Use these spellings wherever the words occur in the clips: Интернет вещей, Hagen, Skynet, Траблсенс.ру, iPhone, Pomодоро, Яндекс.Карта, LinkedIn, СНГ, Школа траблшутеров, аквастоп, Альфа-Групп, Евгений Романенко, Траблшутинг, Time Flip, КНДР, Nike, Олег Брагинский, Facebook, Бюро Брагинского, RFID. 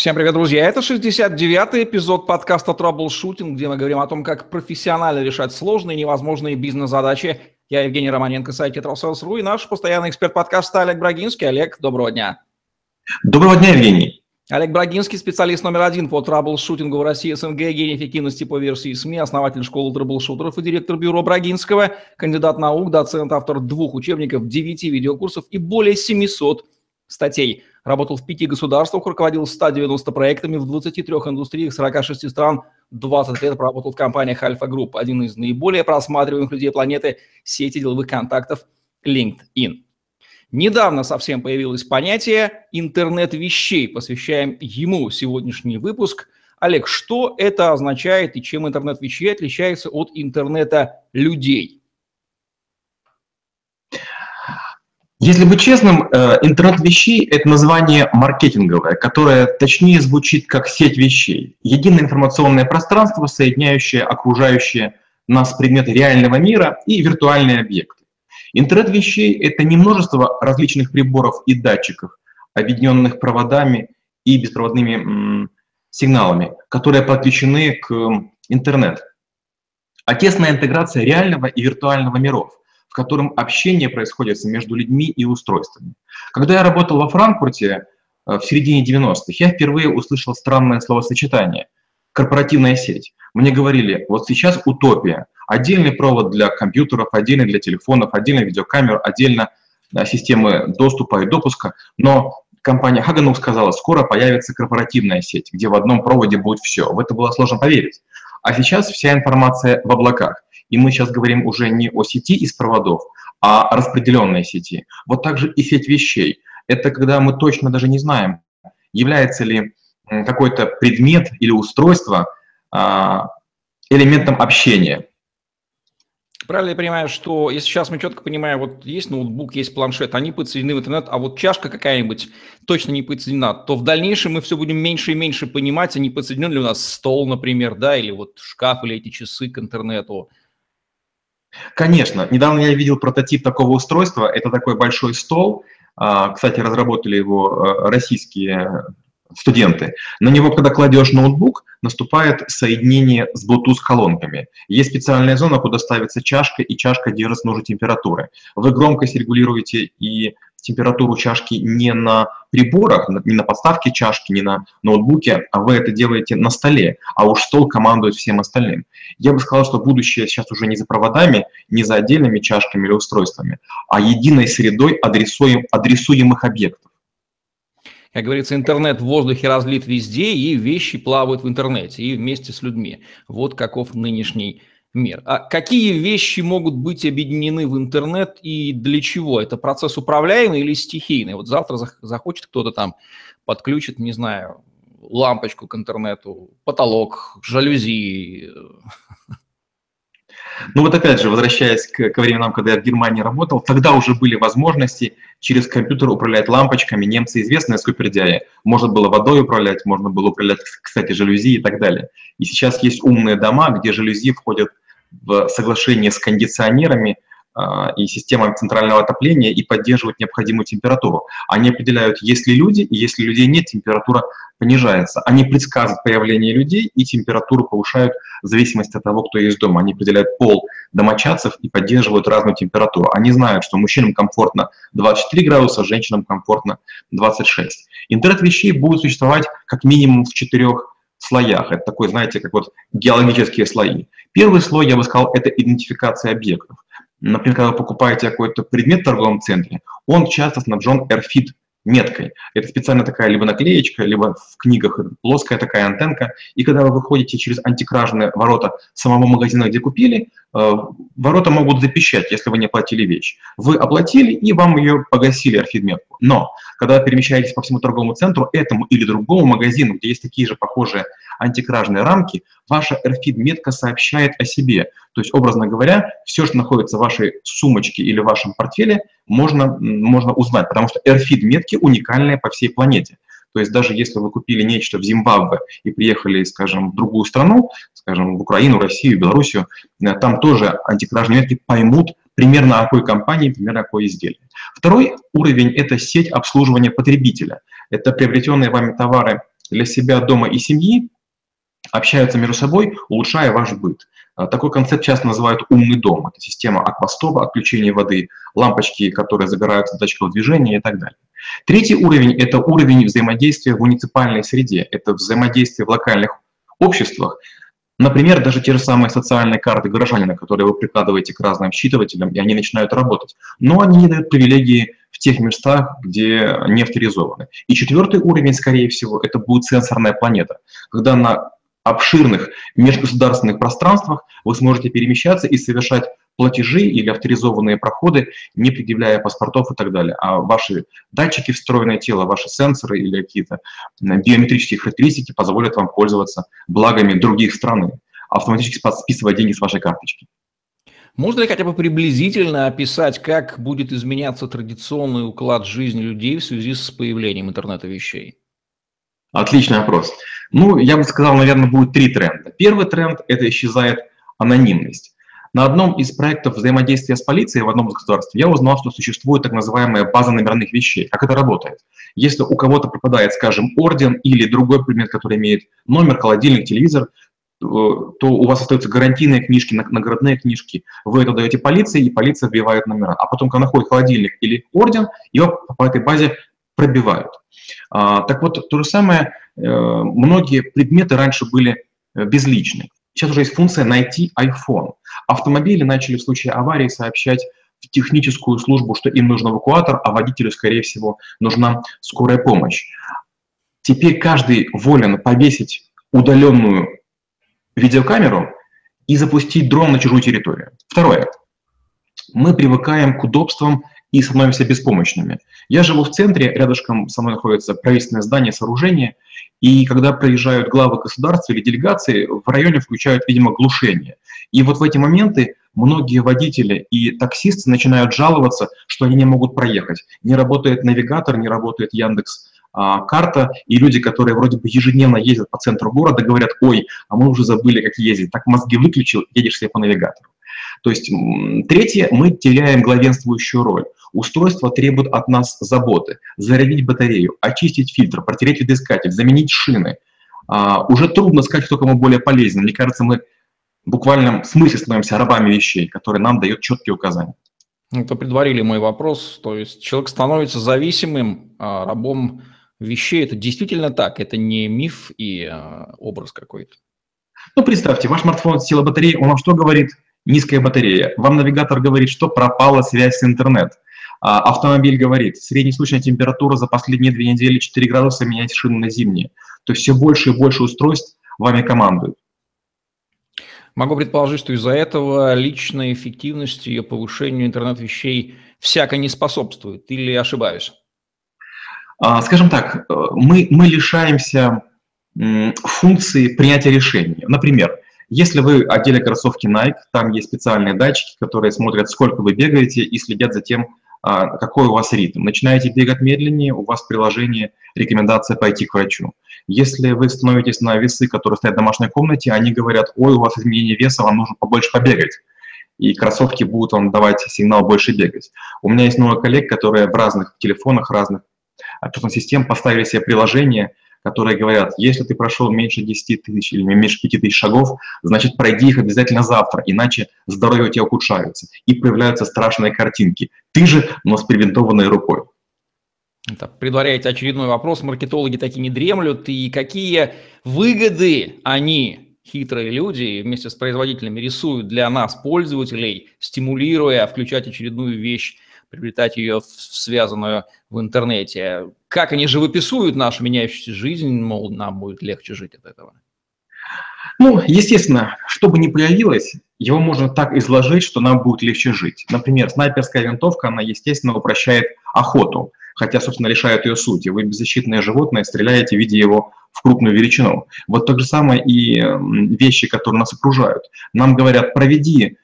Всем привет, друзья! Это 69-й эпизод подкаста «Траблшутинг», где мы говорим о том, как профессионально решать сложные и невозможные бизнес-задачи. Я Евгений Романенко, сайт Траблсенс.ру, и наш постоянный эксперт подкаста Олег Брагинский. Олег, доброго дня! Доброго дня, Евгений! Олег Брагинский, специалист номер один по траблшутингу в России, СНГ, гений эффективности по версии СМИ, основатель школы траблшутеров и директор бюро Брагинского, кандидат наук, доцент, автор 2 учебников, 9 видеокурсов и более 700 статей. Работал в 5 государствах, руководил 190 проектами в 23 индустриях 46 стран, 20 лет проработал в компаниях Альфа-Групп, один из наиболее просматриваемых людей планеты, сети деловых контактов LinkedIn. Недавно совсем появилось понятие «интернет вещей». Посвящаем ему сегодняшний выпуск. Олег, что это означает и чем интернет вещей отличается от интернета людей? Если быть честным, интернет вещей – это название маркетинговое, которое точнее звучит как сеть вещей. Единое информационное пространство, соединяющее окружающие нас предметы реального мира и виртуальные объекты. Интернет вещей – это не множество различных приборов и датчиков, объединенных проводами и беспроводными сигналами, которые подключены к интернету, а тесная интеграция реального и виртуального миров, в котором общение происходит между людьми и устройствами. Когда я работал во Франкфурте в середине 90-х, я впервые услышал странное словосочетание «корпоративная сеть». Мне говорили, вот сейчас утопия. Отдельный провод для компьютеров, отдельный для телефонов, отдельно видеокамер, отдельно системы доступа и допуска. Но компания Hagen сказала, скоро появится корпоративная сеть, где в одном проводе будет все. В это было сложно поверить. А сейчас вся информация в облаках. И мы сейчас говорим уже не о сети из проводов, а о распределенной сети. Вот так же и сеть вещей. Это когда мы точно даже не знаем, является ли какой-то предмет или устройство элементом общения. Правильно я понимаю, что если сейчас мы четко понимаем, вот есть ноутбук, есть планшет, они подсоединены в интернет, а вот чашка какая-нибудь точно не подсоединена, то в дальнейшем мы все будем меньше и меньше понимать, а не подсоединен ли у нас стол, например, да, или вот шкаф, или эти часы к интернету. Конечно. Недавно я видел прототип такого устройства. Это такой большой стол. Кстати, разработали его российские студенты. На него, когда кладешь ноутбук, наступает соединение с Bluetooth-колонками. Есть специальная зона, куда ставится чашка, и чашка держится нужной температуры. Вы громкость регулируете и температуру чашки не на приборах, не на подставке чашки, не на ноутбуке, а вы это делаете на столе, а уж стол командует всем остальным. Я бы сказал, что будущее сейчас уже не за проводами, не за отдельными чашками или устройствами, а единой средой адресуемых объектов. Как говорится, интернет в воздухе разлит везде, и вещи плавают в интернете, и вместе с людьми. Вот каков нынешний мир. А какие вещи могут быть объединены в интернет и для чего? Это процесс управляемый или стихийный? Вот завтра захочет кто-то там подключит, не знаю, лампочку к интернету, потолок, жалюзи. Ну вот опять же, возвращаясь ко временам, когда я в Германии работал, тогда уже были возможности через компьютер управлять лампочками. Немцы известные скупердяи. Можно было водой управлять, можно было управлять, кстати, жалюзи и так далее. И сейчас есть умные дома, где жалюзи входят в соглашение с кондиционерами и системами центрального отопления и поддерживают необходимую температуру. Они определяют, есть ли люди, и если людей нет, температура понижается. Они предсказывают появление людей и температуру повышают в зависимости от того, кто есть дома. Они определяют пол домочадцев и поддерживают разную температуру. Они знают, что мужчинам комфортно 24 градуса, женщинам комфортно 26. Интернет вещей будет существовать как минимум в 4 слоях. Это такой, знаете, как вот геологические слои. Первый слой, я бы сказал, это идентификация объектов. Например, когда вы покупаете какой-то предмет в торговом центре, он часто снабжен RFID меткой. Это специально такая либо наклеечка, либо в книгах плоская такая антенка. И когда вы выходите через антикражные ворота самого магазина, где купили, ворота могут запищать, если вы не оплатили вещь. Вы оплатили, и вам ее погасили, RFID-метку. Но когда вы перемещаетесь по всему торговому центру, этому или другому магазину, где есть такие же похожие антикражные рамки, ваша RFID-метка сообщает о себе. То есть, образно говоря, все, что находится в вашей сумочке или в вашем портфеле, можно узнать, потому что RFID-метки уникальные по всей планете. То есть даже если вы купили нечто в Зимбабве и приехали, скажем, в другую страну, скажем, в Украину, Россию, Белоруссию, там тоже антикражные метки поймут примерно о какой компании, примерно о какой изделии. Второй уровень – это сеть обслуживания потребителя. Это приобретенные вами товары для себя, дома и семьи, общаются между собой, улучшая ваш быт. Такой концепт часто называют «умный дом». Это система аквастопа, отключения воды, лампочки, которые загораются в датчиках движения и так далее. Третий уровень – это уровень взаимодействия в муниципальной среде. Это взаимодействие в локальных обществах. Например, даже те же самые социальные карты горожанина, которые вы прикладываете к разным считывателям, и они начинают работать. Но они не дают привилегии в тех местах, где не авторизованы. И четвертый уровень, скорее всего, это будет сенсорная планета, когда на обширных межгосударственных пространствах вы сможете перемещаться и совершать платежи или авторизованные проходы, не предъявляя паспортов и так далее. А ваши датчики, встроенное тело, ваши сенсоры или какие-то биометрические характеристики позволят вам пользоваться благами других стран, автоматически списывать деньги с вашей карточки. Можно ли хотя бы приблизительно описать, как будет изменяться традиционный уклад жизни людей в связи с появлением интернета вещей? Отличный вопрос. Ну, я бы сказал, наверное, будет три тренда. Первый тренд – это исчезает анонимность. На одном из проектов взаимодействия с полицией в одном из государств я узнал, что существует так называемая база номерных вещей. Как это работает? Если у кого-то пропадает, скажем, орден или другой предмет, который имеет номер, холодильник, телевизор, то у вас остаются гарантийные книжки, наградные книжки. Вы это даете полиции, и полиция вбивает номера. А потом, когда находит холодильник или орден, его по этой базе пробивают. Так вот, то же самое, многие предметы раньше были безличны. Сейчас уже есть функция «найти iPhone». Автомобили начали в случае аварии сообщать в техническую службу, что им нужен эвакуатор, а водителю, скорее всего, нужна скорая помощь. Теперь каждый волен повесить удаленную видеокамеру и запустить дрон на чужую территорию. Второе. Мы привыкаем к удобствам и становимся беспомощными. Я живу в центре, рядышком со мной находится правительственное здание, сооружение, и когда проезжают главы государств или делегации, в районе включают, видимо, глушение. И вот в эти моменты многие водители и таксисты начинают жаловаться, что они не могут проехать. Не работает навигатор, не работает Яндекс.Карта, и люди, которые вроде бы ежедневно ездят по центру города, говорят: «Ой, а мы уже забыли, как ездить, так мозги выключил, едешь себе по навигатору». То есть, третье, мы теряем главенствующую роль. Устройство требует от нас заботы. Зарядить батарею, очистить фильтр, протереть видоискатель, заменить шины. Уже трудно сказать, кто кому более полезен. Мне кажется, мы в буквальном смысле становимся рабами вещей, которые нам дают четкие указания. Это предварили мой вопрос. То есть человек становится зависимым, рабом вещей. Это действительно так? Это не миф и образ какой-то? Ну, представьте, ваш смартфон села батареи, он вам что говорит? Низкая батарея. Вам навигатор говорит, что пропала связь с интернет. Автомобиль говорит: среднесуточная температура за последние 2 недели 4 градуса, менять шины на зимние. То есть все больше и больше устройств вами командуют. Могу предположить, что из-за этого личной эффективности и повышению интернет-вещей всяко не способствует. Или ошибаюсь? Скажем так, мы лишаемся функции принятия решений. Например, если вы одели кроссовки Nike, там есть специальные датчики, которые смотрят, сколько вы бегаете, и следят за тем, какой у вас ритм. Начинаете бегать медленнее, у вас в приложении рекомендация пойти к врачу. Если вы становитесь на весы, которые стоят в домашней комнате, они говорят: «Ой, у вас изменение веса, вам нужно побольше побегать». И кроссовки будут вам давать сигнал «больше бегать». У меня есть много коллег, которые в разных телефонах, разных операционных систем поставили себе приложение, которые говорят: если ты прошел меньше 10 тысяч или меньше 5 тысяч шагов, значит, пройди их обязательно завтра, иначе здоровье у тебя ухудшается. И появляются страшные картинки. Ты же, но с перебинтованной рукой. Предваряете очередной вопрос. Маркетологи такие не дремлют. И какие выгоды они, хитрые люди, вместе с производителями рисуют для нас, пользователей, стимулируя включать очередную вещь, приобретать ее связанную в интернете? Как они живописуют нашу меняющуюся жизнь, мол, нам будет легче жить от этого? Ну, естественно, что бы ни появилось, его можно так изложить, что нам будет легче жить. Например, снайперская винтовка, она, естественно, упрощает охоту, хотя, собственно, лишает ее сути. Вы беззащитное животное, стреляете, видя его в крупную величину. Вот то же самое и вещи, которые нас окружают. Нам говорят: проведи,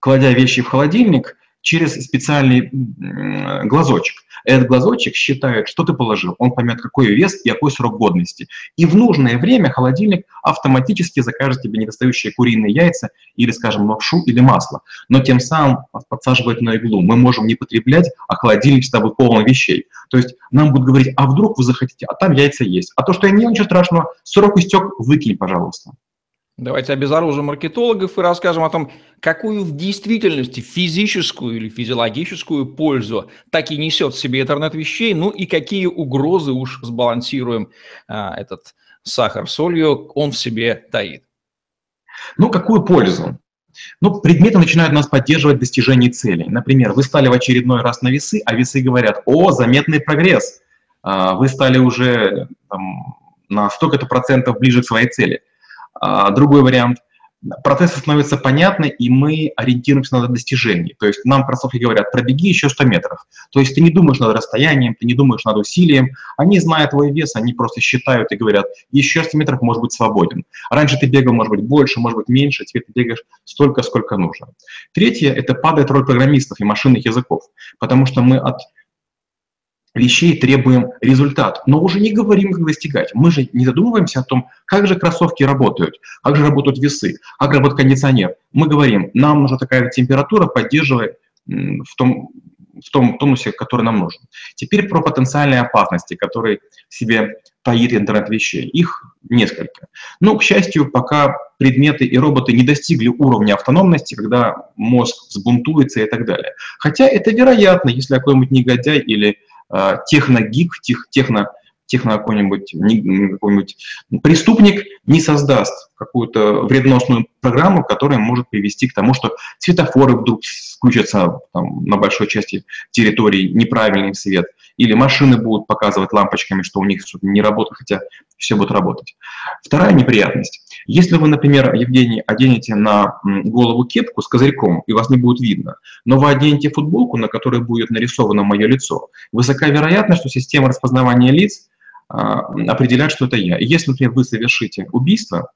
кладя вещи в холодильник, через специальный глазочек. Этот глазочек считает, что ты положил, он поймет, какой вес и какой срок годности. И в нужное время холодильник автоматически закажет тебе недостающие куриные яйца или, скажем, лапшу или масло. Но тем самым подсаживает на иглу. Мы можем не потреблять, а холодильник всегда будет полон вещей. То есть нам будут говорить, а вдруг вы захотите, а там яйца есть. А то, что я не ел, ничего страшного, срок истек, выкинь, пожалуйста. Давайте обезоружим маркетологов и расскажем о том, какую в действительности физическую или физиологическую пользу так и несет в себе интернет вещей, ну и какие угрозы, уж сбалансируем этот сахар солью, он в себе таит. Ну, какую пользу? Ну, предметы начинают нас поддерживать в достижении целей. Например, вы стали в очередной раз на весы, а весы говорят: «О, заметный прогресс! Вы стали уже там, на столько-то процентов ближе к своей цели». Другой вариант. Процессы становятся понятны, и мы ориентируемся на достижение. То есть нам кроссовки говорят: пробеги еще 100 метров. То есть ты не думаешь над расстоянием, ты не думаешь над усилием. Они знают твой вес, они просто считают и говорят: еще 100 метров, может быть, свободен. Раньше ты бегал, может быть, больше, может быть, меньше, теперь ты бегаешь столько, сколько нужно. Третье – это падает роль программистов и машинных языков, потому что мы от вещей требуем результат, но уже не говорим, как достигать. Мы же не задумываемся о том, как же кроссовки работают, как же работают весы, как работает кондиционер. Мы говорим, нам нужна такая температура, поддерживая в том тонусе, который нам нужен. Теперь про потенциальные опасности, которые в себе таит интернет вещей. Их несколько. Но, к счастью, пока предметы и роботы не достигли уровня автономности, когда мозг взбунтуется и так далее. Хотя это вероятно, если какой-нибудь негодяй или техногик, какой-нибудь преступник не создаст какую-то вредоносную программу, которая может привести к тому, что светофоры вдруг включатся там, на большой части территории неправильный свет, или машины будут показывать лампочками, что у них что-то не работает, хотя все будет работать. Вторая неприятность. Если вы, например, Евгений, оденете на голову кепку с козырьком, и вас не будет видно, но вы оденете футболку, на которой будет нарисовано мое лицо, высока вероятность, что система распознавания лиц определяет, что это я. И если, например, вы совершите убийство,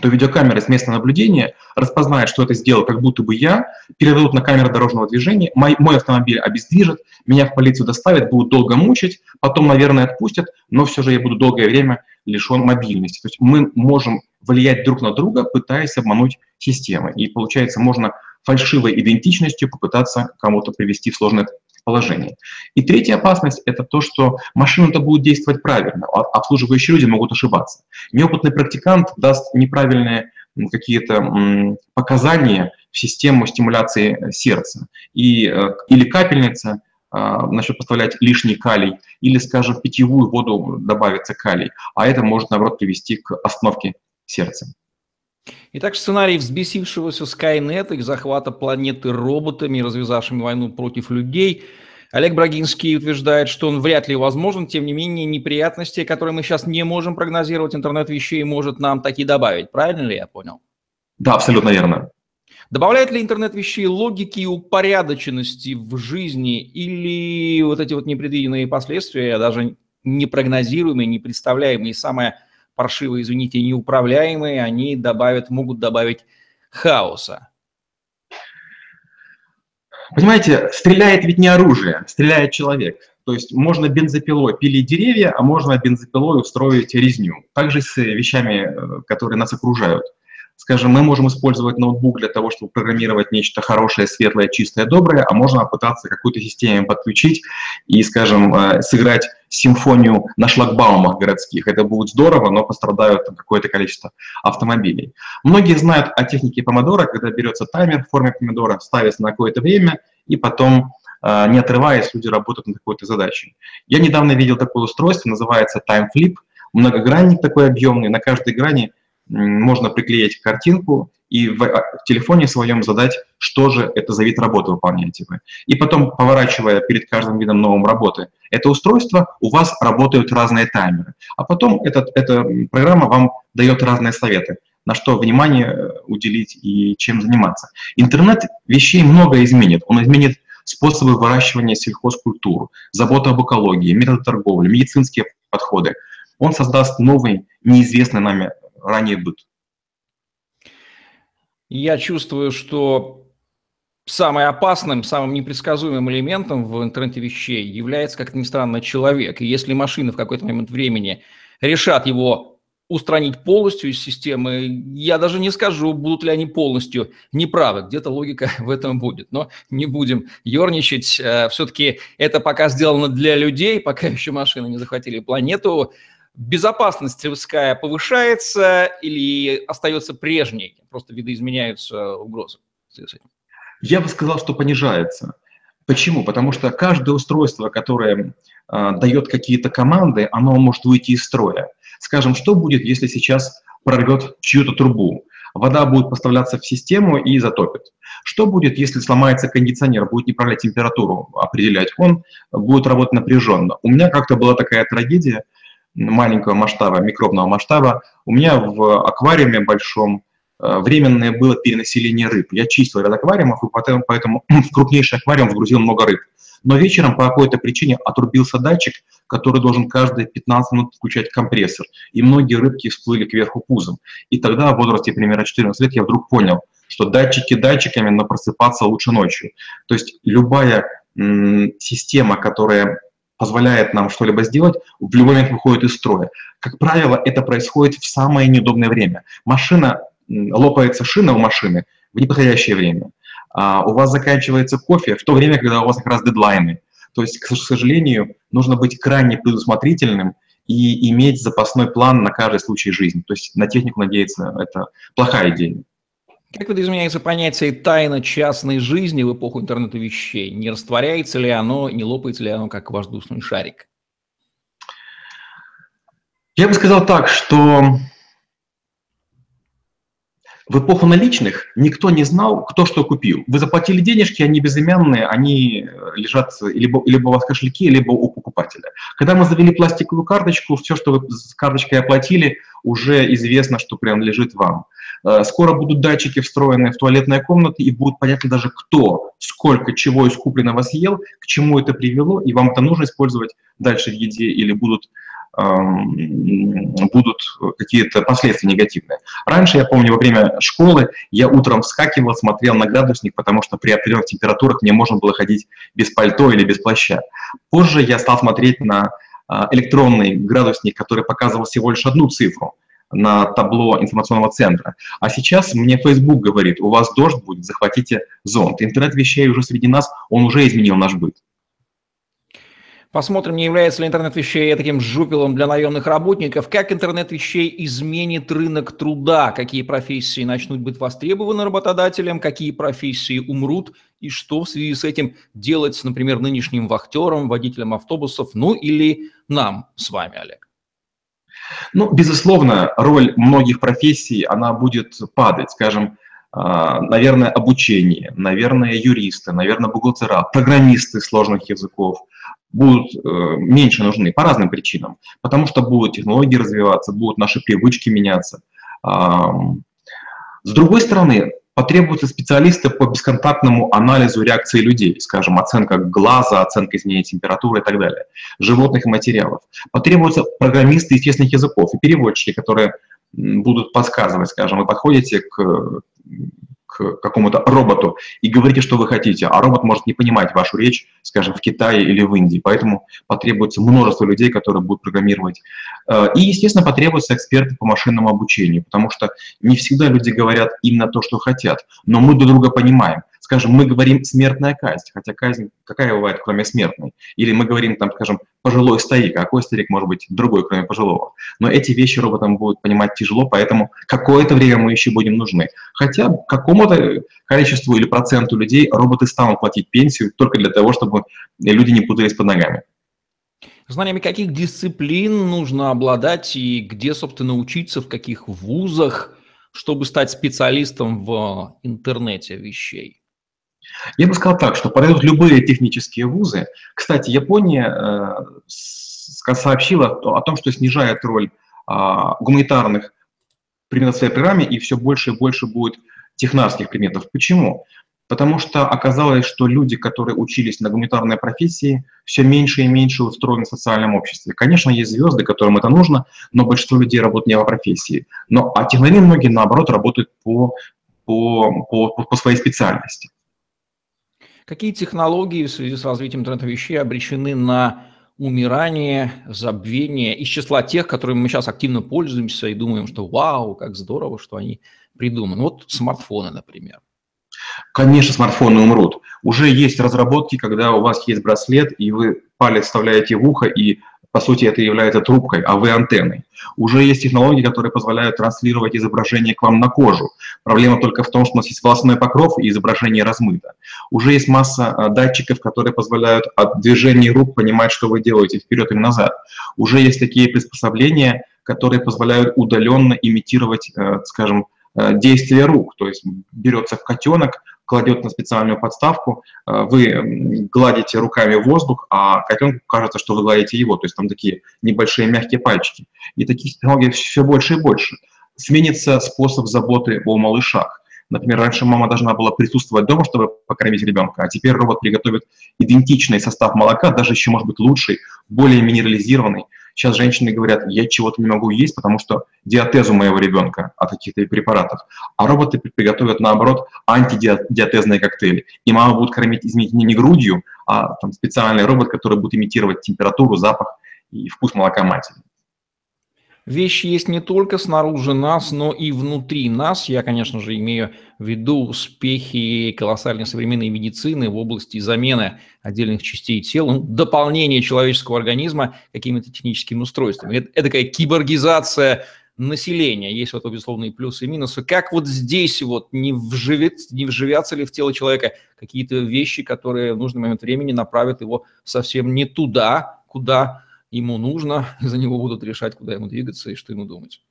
то видеокамеры с местного наблюдения распознают, что это сделал как будто бы я, передадут на камеру дорожного движения, мой автомобиль обездвижат, меня в полицию доставят, будут долго мучить, потом, наверное, отпустят, но все же я буду долгое время лишен мобильности. То есть мы можем влиять друг на друга, пытаясь обмануть системы. И получается, можно фальшивой идентичностью попытаться кому-то привести в сложное положение. И третья опасность – это то, что машина-то будет действовать правильно, а обслуживающие люди могут ошибаться. Неопытный практикант даст неправильные какие-то показания в систему стимуляции сердца. Или капельница начнет поставлять лишний калий, или, скажем, в питьевую воду добавится калий, а это может, наоборот, привести к остановке сердца. Итак, сценарий взбесившегося Skynet и захвата планеты роботами, развязавшими войну против людей. Олег Брагинский утверждает, что он вряд ли возможен, тем не менее неприятности, которые мы сейчас не можем прогнозировать, интернет вещей может нам таки добавить. Правильно ли я понял? Да, абсолютно верно. Добавляет ли интернет вещей логики и упорядоченности в жизни или вот эти вот непредвиденные последствия, даже непрогнозируемые, непредставляемые, самое паршивые, извините, неуправляемые, они могут добавить хаоса? Понимаете, стреляет ведь не оружие, стреляет человек. То есть можно бензопилой пилить деревья, а можно бензопилой устроить резню. Также с вещами, которые нас окружают. Скажем, мы можем использовать ноутбук для того, чтобы программировать нечто хорошее, светлое, чистое, доброе, а можно попытаться какую-то систему подключить и, скажем, сыграть симфонию на шлагбаумах городских. Это будет здорово, но пострадают какое-то количество автомобилей. Многие знают о технике Помодоро, когда берется таймер в форме помидора, ставится на какое-то время, и потом, не отрываясь, люди работают над какой-то задачей. Я недавно видел такое устройство, называется Time Flip, многогранник такой объемный, на каждой грани можно приклеить картинку и в телефоне своем задать, что же это за вид работы выполняете вы. И потом, поворачивая перед каждым видом новым работы это устройство, у вас работают разные таймеры. А потом эта программа вам дает разные советы, на что внимание уделить и чем заниматься. Интернет вещей много изменит. Он изменит способы выращивания сельхозкультур, заботу об экологии, методы торговли, медицинские подходы. Он создаст новый, неизвестный нами ранее быт. Я чувствую, что Самым опасным, самым непредсказуемым элементом в интернете вещей является, как ни странно, человек. И если машины в какой-то момент времени решат его устранить полностью из системы, я даже не скажу, будут ли они полностью неправы. Где-то логика в этом будет. Но не будем ерничать. Все-таки это пока сделано для людей, пока еще машины не захватили планету. Безопасность рисковая повышается или остается прежней? Просто видоизменяются угрозы в связи с этим. Я бы сказал, что понижается. Почему? Потому что каждое устройство, которое дает какие-то команды, оно может выйти из строя. Скажем, что будет, если сейчас прорвет чью-то трубу? Вода будет поставляться в систему и затопит. Что будет, если сломается кондиционер, будет неправильно температуру определять? Он будет работать напряженно. У меня как-то была такая трагедия маленького масштаба, микробного масштаба. У меня в аквариуме большом временное было перенаселение рыб. Я чистил ряд аквариумов, и поэтому в крупнейший аквариум вгрузил много рыб. Но вечером по какой-то причине отрубился датчик, который должен каждые 15 минут включать компрессор. И многие рыбки всплыли кверху пузом. И тогда в возрасте примерно 14 лет я вдруг понял, что датчики датчиками, но просыпаться лучше ночью. То есть любая система, которая позволяет нам что-либо сделать, в любой момент выходит из строя. Как правило, это происходит в самое неудобное время. Лопается шина у машины в неподходящее время. У вас заканчивается кофе в то время, когда у вас как раз дедлайны. То есть, к сожалению, нужно быть крайне предусмотрительным и иметь запасной план на каждый случай жизни. То есть на технику надеяться – это плохая идея. Как видоизменяется понятие «тайна частной жизни» в эпоху интернета вещей? Не растворяется ли оно, не лопается ли оно, как воздушный шарик? Я бы сказал так, что в эпоху наличных никто не знал, кто что купил. Вы заплатили денежки, они безымянные, они лежат либо у вас в кошельке, либо у покупателя. Когда мы завели пластиковую карточку, все, что вы с карточкой оплатили, уже известно, что прям лежит вам. Скоро будут датчики, встроенные в туалетные комнаты, и будет понятно даже кто, сколько чего из купленного съел, к чему это привело, и вам это нужно использовать дальше в еде или будут какие-то последствия негативные. Раньше, я помню, во время школы я утром вскакивал, смотрел на градусник, потому что при определенных температурах мне можно было ходить без пальто или без плаща. Позже я стал смотреть на электронный градусник, который показывал всего лишь одну цифру на табло информационного центра. А сейчас мне Facebook говорит, у вас дождь будет, захватите зонт. Интернет вещей уже среди нас, он уже изменил наш быт. Посмотрим, не является ли интернет вещей таким жупелом для наемных работников. Как интернет вещей изменит рынок труда? Какие профессии начнут быть востребованы работодателем? Какие профессии умрут? И что в связи с этим делать, например, нынешним вахтерам, водителям автобусов, ну или нам с вами, Олег? Ну, безусловно, роль многих профессий, она будет падать, скажем, наверное, обучение, наверное, юристы, наверное, бухгалтера, программисты сложных языков будут меньше нужны по разным причинам, потому что будут технологии развиваться, будут наши привычки меняться. С другой стороны, потребуются специалисты по бесконтактному анализу реакции людей, скажем, оценка глаза, оценка изменения температуры и так далее, животных и материалов. Потребуются программисты естественных языков и переводчики, которые будут подсказывать, скажем, вы подходите к какому-то роботу и говорите, что вы хотите, а робот может не понимать вашу речь, скажем, в Китае или в Индии, поэтому потребуется множество людей, которые будут программировать. И, естественно, потребуются эксперты по машинному обучению, потому что не всегда люди говорят именно то, что хотят, но мы друг друга понимаем. Скажем, мы говорим «смертная казнь», хотя казнь какая бывает, кроме смертной? Или мы говорим, там, скажем, «пожилой старик», а какой старик может быть другой, кроме пожилого? Но эти вещи роботам будут понимать тяжело, поэтому какое-то время мы еще будем нужны. Хотя какому-то количеству или проценту людей роботы станут платить пенсию только для того, чтобы люди не путались под ногами. Знаниями каких дисциплин нужно обладать и где, собственно, учиться, в каких вузах, чтобы стать специалистом в интернете вещей? Я бы сказал так, что подойдут любые технические вузы. Кстати, Япония сообщила о том, что снижает роль гуманитарных предметов в своей программе, и все больше и больше будет технарских предметов. Почему? Потому что оказалось, что люди, которые учились на гуманитарной профессии, все меньше и меньше устроены в социальном обществе. Конечно, есть звезды, которым это нужно, но большинство людей работают не по профессии. А технари многие, наоборот, работают по своей специальности. Какие технологии в связи с развитием интернет-вещей обречены на умирание, забвение из числа тех, которыми мы сейчас активно пользуемся и думаем, что вау, как здорово, что они придуманы. Вот смартфоны, например. Конечно, смартфоны умрут. Уже есть разработки, когда у вас есть браслет, и вы палец вставляете в ухо, и, по сути, это является трубкой, а вы антенной. Уже есть технологии, которые позволяют транслировать изображение к вам на кожу. Проблема только в том, что у нас есть волосной покров, и изображение размыто. Уже есть масса датчиков, которые позволяют от движений рук понимать, что вы делаете вперед и назад. Уже есть такие приспособления, которые позволяют удаленно имитировать, скажем, действия рук, то есть берется котенок, кладет на специальную подставку, вы гладите руками воздух, а котенку кажется, что вы гладите его, то есть там такие небольшие мягкие пальчики. И таких технологий все больше и больше. Сменится способ заботы о малышах. Например, раньше мама должна была присутствовать дома, чтобы покормить ребенка, а теперь робот приготовит идентичный состав молока, даже еще, может быть, лучший, более минерализированный. Сейчас женщины говорят, я чего-то не могу есть, потому что диатез у моего ребенка от каких-то препаратов. А роботы приготовят, наоборот, антидиатезные коктейли. И мама будет кормить, извините, не грудью, а там, специальный робот, который будет имитировать температуру, запах и вкус молока матери. Вещи есть не только снаружи нас, но и внутри нас. Я, конечно же, имею в виду успехи колоссальной современной медицины в области замены отдельных частей тела, дополнения человеческого организма какими-то техническими устройствами. Это такая киборгизация населения. Есть вот, безусловно, и плюсы, и минусы. Как вот здесь вот не вживятся ли в тело человека какие-то вещи, которые в нужный момент времени направят его совсем не туда, куда ему нужно, за него будут решать, куда ему двигаться и что ему думать.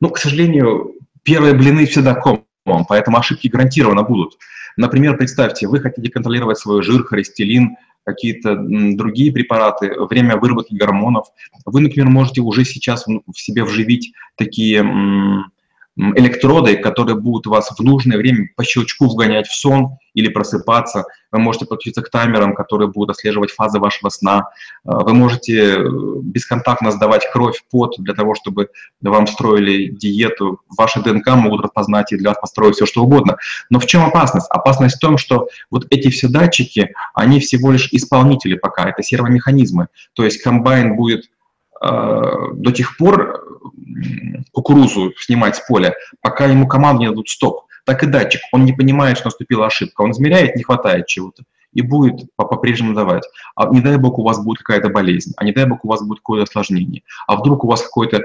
Ну, к сожалению, первые блины всегда комом, поэтому ошибки гарантированно будут. Например, представьте, вы хотите контролировать свой жир, холестерин, какие-то другие препараты, время выработки гормонов. Вы, например, можете уже сейчас в себе вживить такие электроды, которые будут вас в нужное время по щелчку вгонять в сон или просыпаться. Вы можете подключиться к таймерам, которые будут отслеживать фазы вашего сна. Вы можете бесконтактно сдавать кровь, пот для того, чтобы вам строили диету. Ваши ДНК могут распознать и для вас построить все, что угодно. Но в чем опасность? Опасность в том, что вот эти все датчики, они всего лишь исполнители пока, это сервомеханизмы. То есть комбайн будет до тех пор кукурузу снимать с поля, пока ему команду не дадут «стоп». Так и датчик, он не понимает, что наступила ошибка, он измеряет, не хватает чего-то и будет по-прежнему давать. А не дай бог у вас будет какая-то болезнь, а не дай бог у вас будет какое-то осложнение, а вдруг у вас какое-то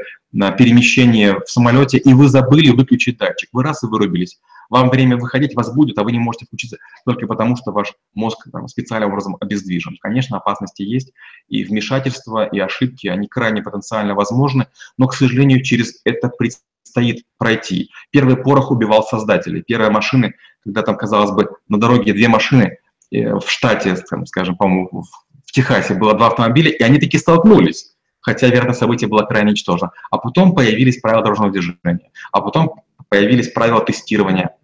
перемещение в самолете, и вы забыли выключить датчик, вы раз и вырубились. Вам время выходить, вас будет, а вы не можете включиться только потому, что ваш мозг там, специальным образом обездвижен. Конечно, опасности есть, и вмешательства, и ошибки, они крайне потенциально возможны, но, к сожалению, через это предстоит пройти. Первый порох убивал создателей. Первые машины, когда там, казалось бы, на дороге две машины, в штате, там, скажем, по-моему, в Техасе было два автомобиля, и они таки столкнулись. Хотя, вероятно, событие было крайне ничтожно. А потом появились правила дорожного движения, а потом появились правила тестирования.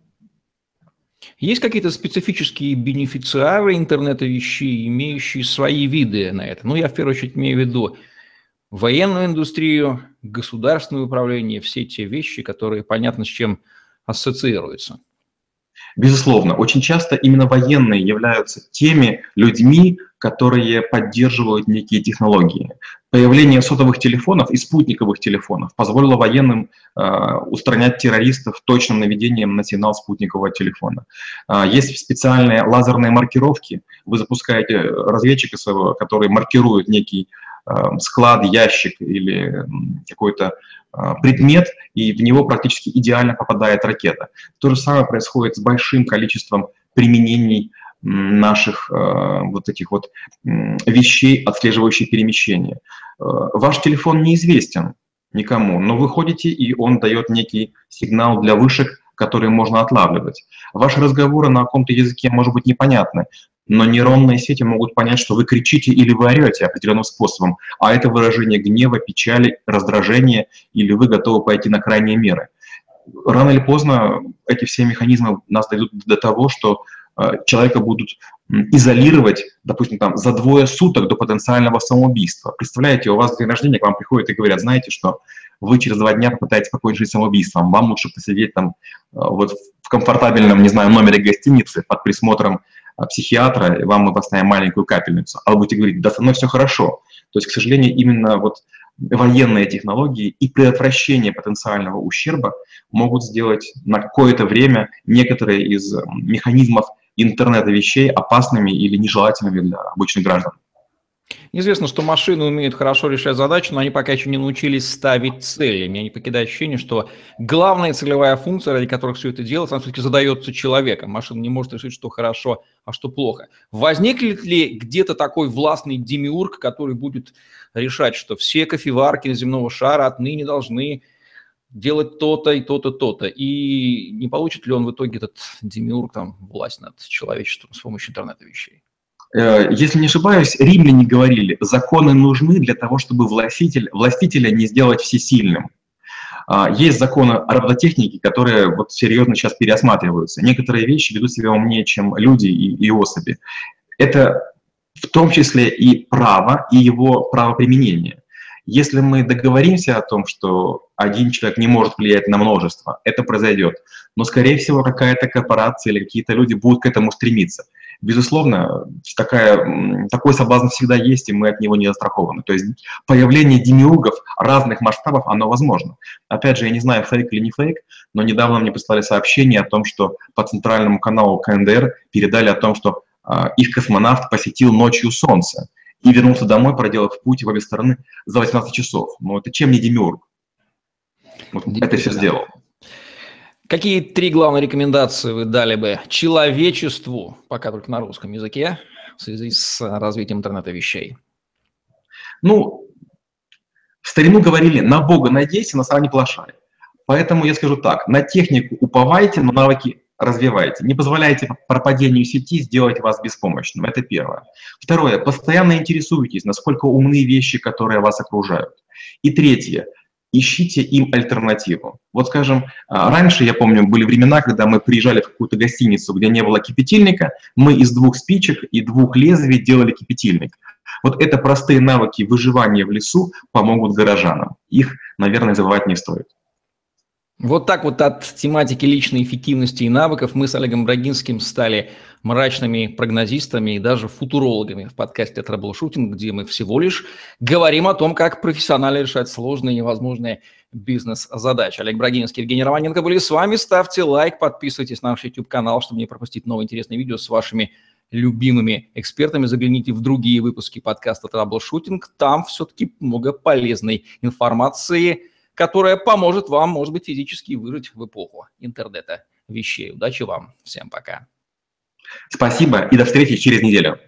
Есть какие-то специфические бенефициары интернета вещей, имеющие свои виды на это? Ну, я в первую очередь имею в виду военную индустрию, государственное управление, все те вещи, которые понятно с чем ассоциируются. Безусловно, очень часто именно военные являются теми людьми, которые поддерживают некие технологии. Появление сотовых телефонов и спутниковых телефонов позволило военным устранять террористов точным наведением на сигнал спутникового телефона. Есть специальные лазерные маркировки. Вы запускаете разведчика своего, который маркирует некий склад, ящик или какой-то предмет, и в него практически идеально попадает ракета. То же самое происходит с большим количеством применений наших вот таких вот вещей, отслеживающих перемещение. Ваш телефон неизвестен никому, но вы ходите, и он дает некий сигнал для вышек, которые можно отлавливать. Ваши разговоры на каком-то языке, может быть, непонятны, но нейронные сети могут понять, что вы кричите или вы орете определенным способом, а это выражение гнева, печали, раздражения, или вы готовы пойти на крайние меры. Рано или поздно эти все механизмы нас дойдут до того, что человека будут изолировать, допустим, там, за двое суток до потенциального самоубийства. Представляете, у вас день рождения, к вам приходят и говорят, знаете, что вы через 2 дня попытаетесь покончить самоубийством, вам лучше посидеть там вот в комфортабельном, не знаю, номере гостиницы под присмотром психиатра, и вам мы поставим маленькую капельницу, а вы будете говорить, да со мной все хорошо. То есть, к сожалению, именно вот военные технологии и предотвращение потенциального ущерба могут сделать на какое-то время некоторые из механизмов интернета вещей опасными или нежелательными для обычных граждан. Известно, что машины умеют хорошо решать задачи, но они пока еще не научились ставить цели. Меня не покидает ощущение, что главная целевая функция, ради которых все это делается, она все-таки задается человеком. Машина не может решить, что хорошо, а что плохо. Возникнет ли где-то такой властный демиург, который будет решать, что все кофеварки земного шара отныне должны делать то-то и то-то, то-то? И не получит ли он в итоге, этот демиург, там, власть над человечеством с помощью интернета вещей? Если не ошибаюсь, римляне говорили, законы нужны для того, чтобы властителя не сделать всесильным. Есть законы робототехники, которые вот серьезно сейчас переосматриваются. Некоторые вещи ведут себя умнее, чем люди и особи. Это в том числе и право, и его правоприменение. Если мы договоримся о том, что один человек не может влиять на множество, это произойдет. Но, скорее всего, какая-то корпорация или какие-то люди будут к этому стремиться. Безусловно, такой соблазн всегда есть, и мы от него не застрахованы. То есть появление демиургов разных масштабов, оно возможно. Опять же, я не знаю, фейк или не фейк, но недавно мне прислали сообщение о том, что по центральному каналу КНДР передали о том, что их космонавт посетил ночью Солнце и вернулся домой, проделав путь в обе стороны за 18 часов. Ну, это чем не демиург? Вот это все сделал. Какие три главные рекомендации вы дали бы человечеству, пока только на русском языке, в связи с развитием интернета вещей? Ну, в старину говорили, на Бога надейся, на сара не плашай. Поэтому я скажу так, на технику уповайте, но навыки развивайте. Не позволяйте пропадению сети сделать вас беспомощным. Это первое. Второе, постоянно интересуйтесь, насколько умны вещи, которые вас окружают. И третье. Ищите им альтернативу. Вот, скажем, раньше, я помню, были времена, когда мы приезжали в какую-то гостиницу, где не было кипятильника, мы из двух спичек и двух лезвий делали кипятильник. Вот это простые навыки выживания в лесу помогут горожанам. Их, наверное, забывать не стоит. Вот так вот от тематики личной эффективности и навыков мы с Олегом Брагинским стали мрачными прогнозистами и даже футурологами в подкасте «Траблшутинг», где мы всего лишь говорим о том, как профессионально решать сложные и невозможные бизнес-задачи. Олег Брагинский, Евгений Романенко были с вами. Ставьте лайк, подписывайтесь на наш YouTube-канал, чтобы не пропустить новые интересные видео с вашими любимыми экспертами. Загляните в другие выпуски подкаста «Траблшутинг». Там все-таки много полезной информации, которая поможет вам, может быть, физически выжить в эпоху интернета вещей. Удачи вам. Всем пока. Спасибо и до встречи через неделю.